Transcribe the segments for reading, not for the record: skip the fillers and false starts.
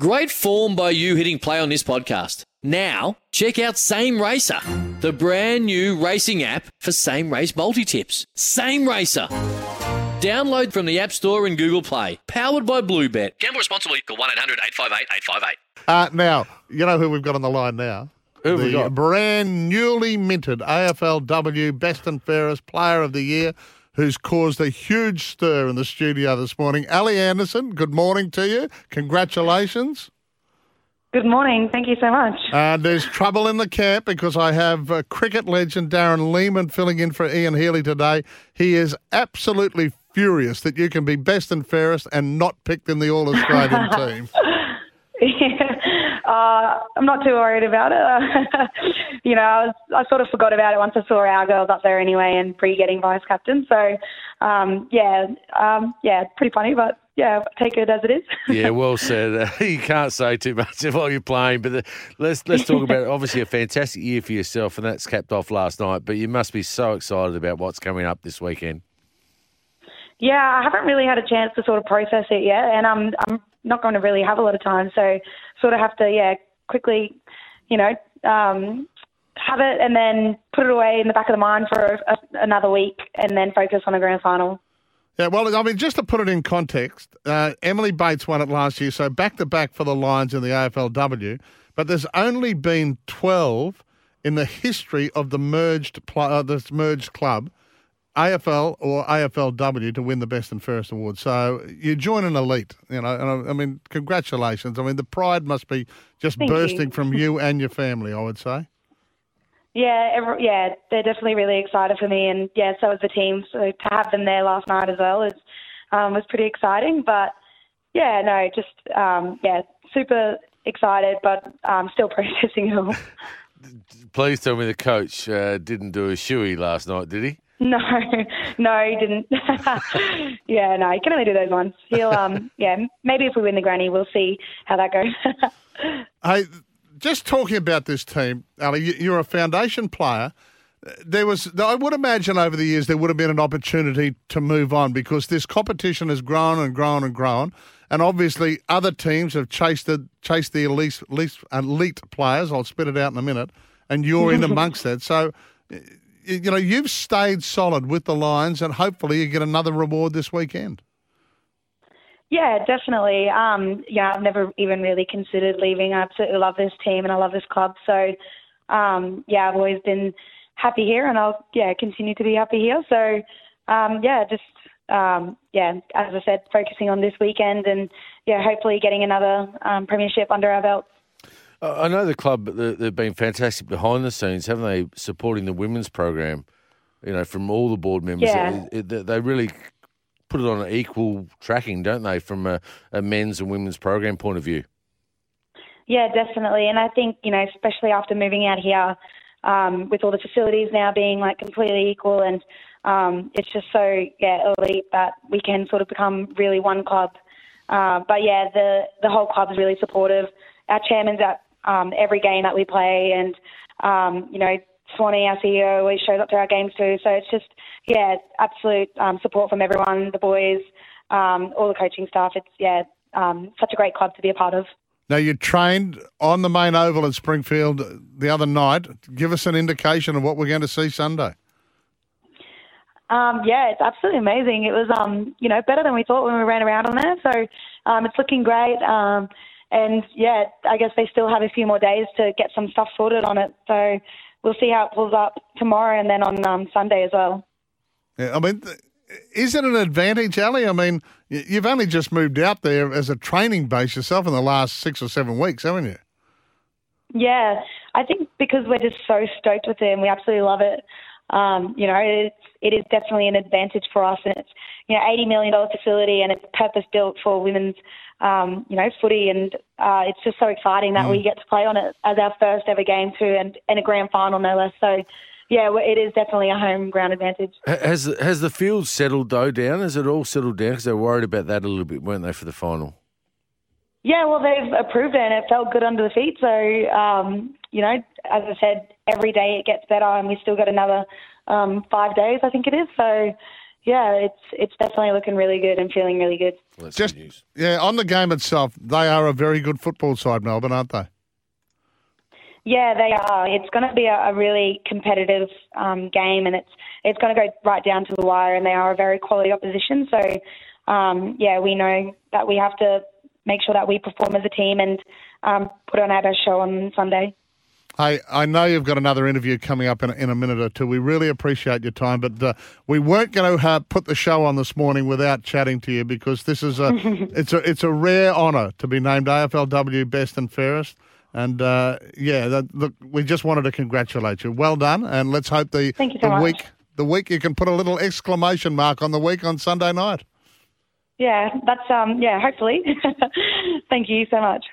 Great form by you hitting play on this podcast. Now, check out Same Racer, the brand new racing app for same race multi-tips. Same Racer. Download from the App Store and Google Play. Powered by Bluebet. Gamble responsibly. Call 1-800-858-858. Now, you know who we've got on the line now? Who the we got? Brand newly minted AFLW Best and Fairest Player of the Year, who's caused a huge stir in the studio this morning. Ally Anderson, good morning to you. Congratulations. Good morning. Thank you so much. There's trouble in the camp because I have cricket legend Darren Lehmann filling in for Ian Healy today. He is absolutely furious that you can be best and fairest and not picked in the All Australian team. Yeah. I'm not too worried about it. You know, I sort of forgot about it once I saw our girls up there anyway and pre-getting vice-captain. So, pretty funny, but, yeah, take it as it is. Yeah, well said. You can't say too much while you're playing, but let's talk about it. Obviously a fantastic year for yourself, and that's capped off last night, but you must be so excited about what's coming up this weekend. Yeah, I haven't really had a chance to sort of process it yet, and I'm not going to really have a lot of time, so sort of have to, quickly, have it and then put it away in the back of the mind for another week and then focus on the grand final. Yeah, well, I mean, just to put it in context, Emily Bates won it last year, so back-to-back for the Lions in the AFLW, but there's only been 12 in the history of the merged club, AFL or AFLW, to win the Best and Fairest Award. So you join an elite, and I mean, congratulations. I mean, the pride must be just bursting from you and your family, I would say. Yeah, they're definitely really excited for me, and yeah, so was the team. So to have them there last night as well is was pretty exciting. But yeah, no, just super excited, but still processing it all. Please tell me the coach didn't do a shoey last night, did he? No, he didn't. Yeah, no, he can only do those ones. He'll, maybe if we win the granny, we'll see how that goes. Hey, just talking about this team, Ally, you're a foundation player. I would imagine over the years there would have been an opportunity to move on because this competition has grown and grown and grown, and obviously other teams have chased the elite players. I'll spit it out in a minute, and you're in amongst that. So, you've stayed solid with the Lions and hopefully you get another reward this weekend. Yeah, definitely. I've never even really considered leaving. I absolutely love this team and I love this club. So, I've always been happy here and I'll, continue to be happy here. So, as I said, focusing on this weekend and, hopefully getting another premiership under our belt. I know the club, they've been fantastic behind the scenes, haven't they, supporting the women's program, from all the board members. Yeah. They really put it on an equal tracking, don't they, from a men's and women's program point of view? Yeah, definitely. And I think, especially after moving out here with all the facilities now being like completely equal and it's just so, elite that we can sort of become really one club. The whole club is really supportive. Our chairman's at every game that we play and, Swanee, our CEO, always shows up to our games too. So it's just, absolute support from everyone, the boys, all the coaching staff. It's, such a great club to be a part of. Now, you trained on the main oval at Springfield the other night. Give us an indication of what we're going to see Sunday. It's absolutely amazing. It was, better than we thought when we ran around on there. So it's looking great. And, I guess they still have a few more days to get some stuff sorted on it. So we'll see how it pulls up tomorrow and then on Sunday as well. Yeah, I mean, is it an advantage, Ally? I mean, you've only just moved out there as a training base yourself in the last 6 or 7 weeks, haven't you? Yeah, I think because we're just so stoked with it and we absolutely love it. It is definitely an advantage for us, and it's $80 million facility, and it's purpose built for women's footy, and it's just so exciting that we get to play on it as our first ever game too, and a grand final no less. So it is definitely a home ground advantage. Has the field settled though down? Has it all settled down? Because they were worried about that a little bit, weren't they, for the final? Yeah, well, they've approved it and it felt good under the feet. So, as I said, every day it gets better and we still got another 5 days, I think it is. So, yeah, it's definitely looking really good and feeling really good. Well, that's just good news. Yeah, on the game itself, they are a very good football side, Melbourne, aren't they? Yeah, they are. It's going to be a really competitive game, and it's going to go right down to the wire, and they are a very quality opposition. So, yeah, we know that we have to make sure that we perform as a team and put on our best show on Sunday. Hey, I know you've got another interview coming up in a minute or two. We really appreciate your time, but we weren't going to put the show on this morning without chatting to you, because this is a it's a rare honour to be named AFLW Best and Fairest. And, look, we just wanted to congratulate you. Well done, and let's hope the week you can put a little exclamation mark on the week on Sunday night. Yeah, that's, hopefully. Thank you so much.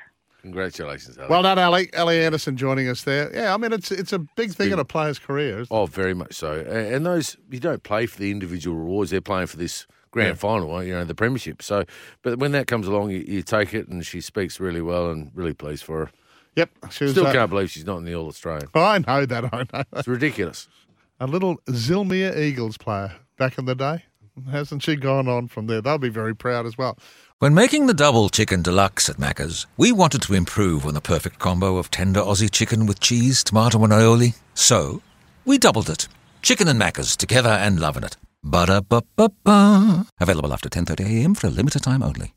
Congratulations, Ally. Well done, Ally. Ally Anderson joining us there. Yeah, I mean, it's a big thing in a player's career, isn't it? Oh, very much so. And those, you don't play for the individual rewards. They're playing for this grand final, you know, the premiership. So, but when that comes along, you take it, and she speaks really well, and really pleased for her. Yep. She was, still can't believe she's not in the All Australian. I know that. It's ridiculous. A little Zilmere Eagles player back in the day. Hasn't she gone on from there? They'll be very proud as well. When making the double chicken deluxe at Macca's, we wanted to improve on the perfect combo of tender Aussie chicken with cheese, tomato and aioli. So we doubled it. Chicken and Macca's, together and loving it. Ba-da-ba-ba-ba. Available after 10:30am for a limited time only.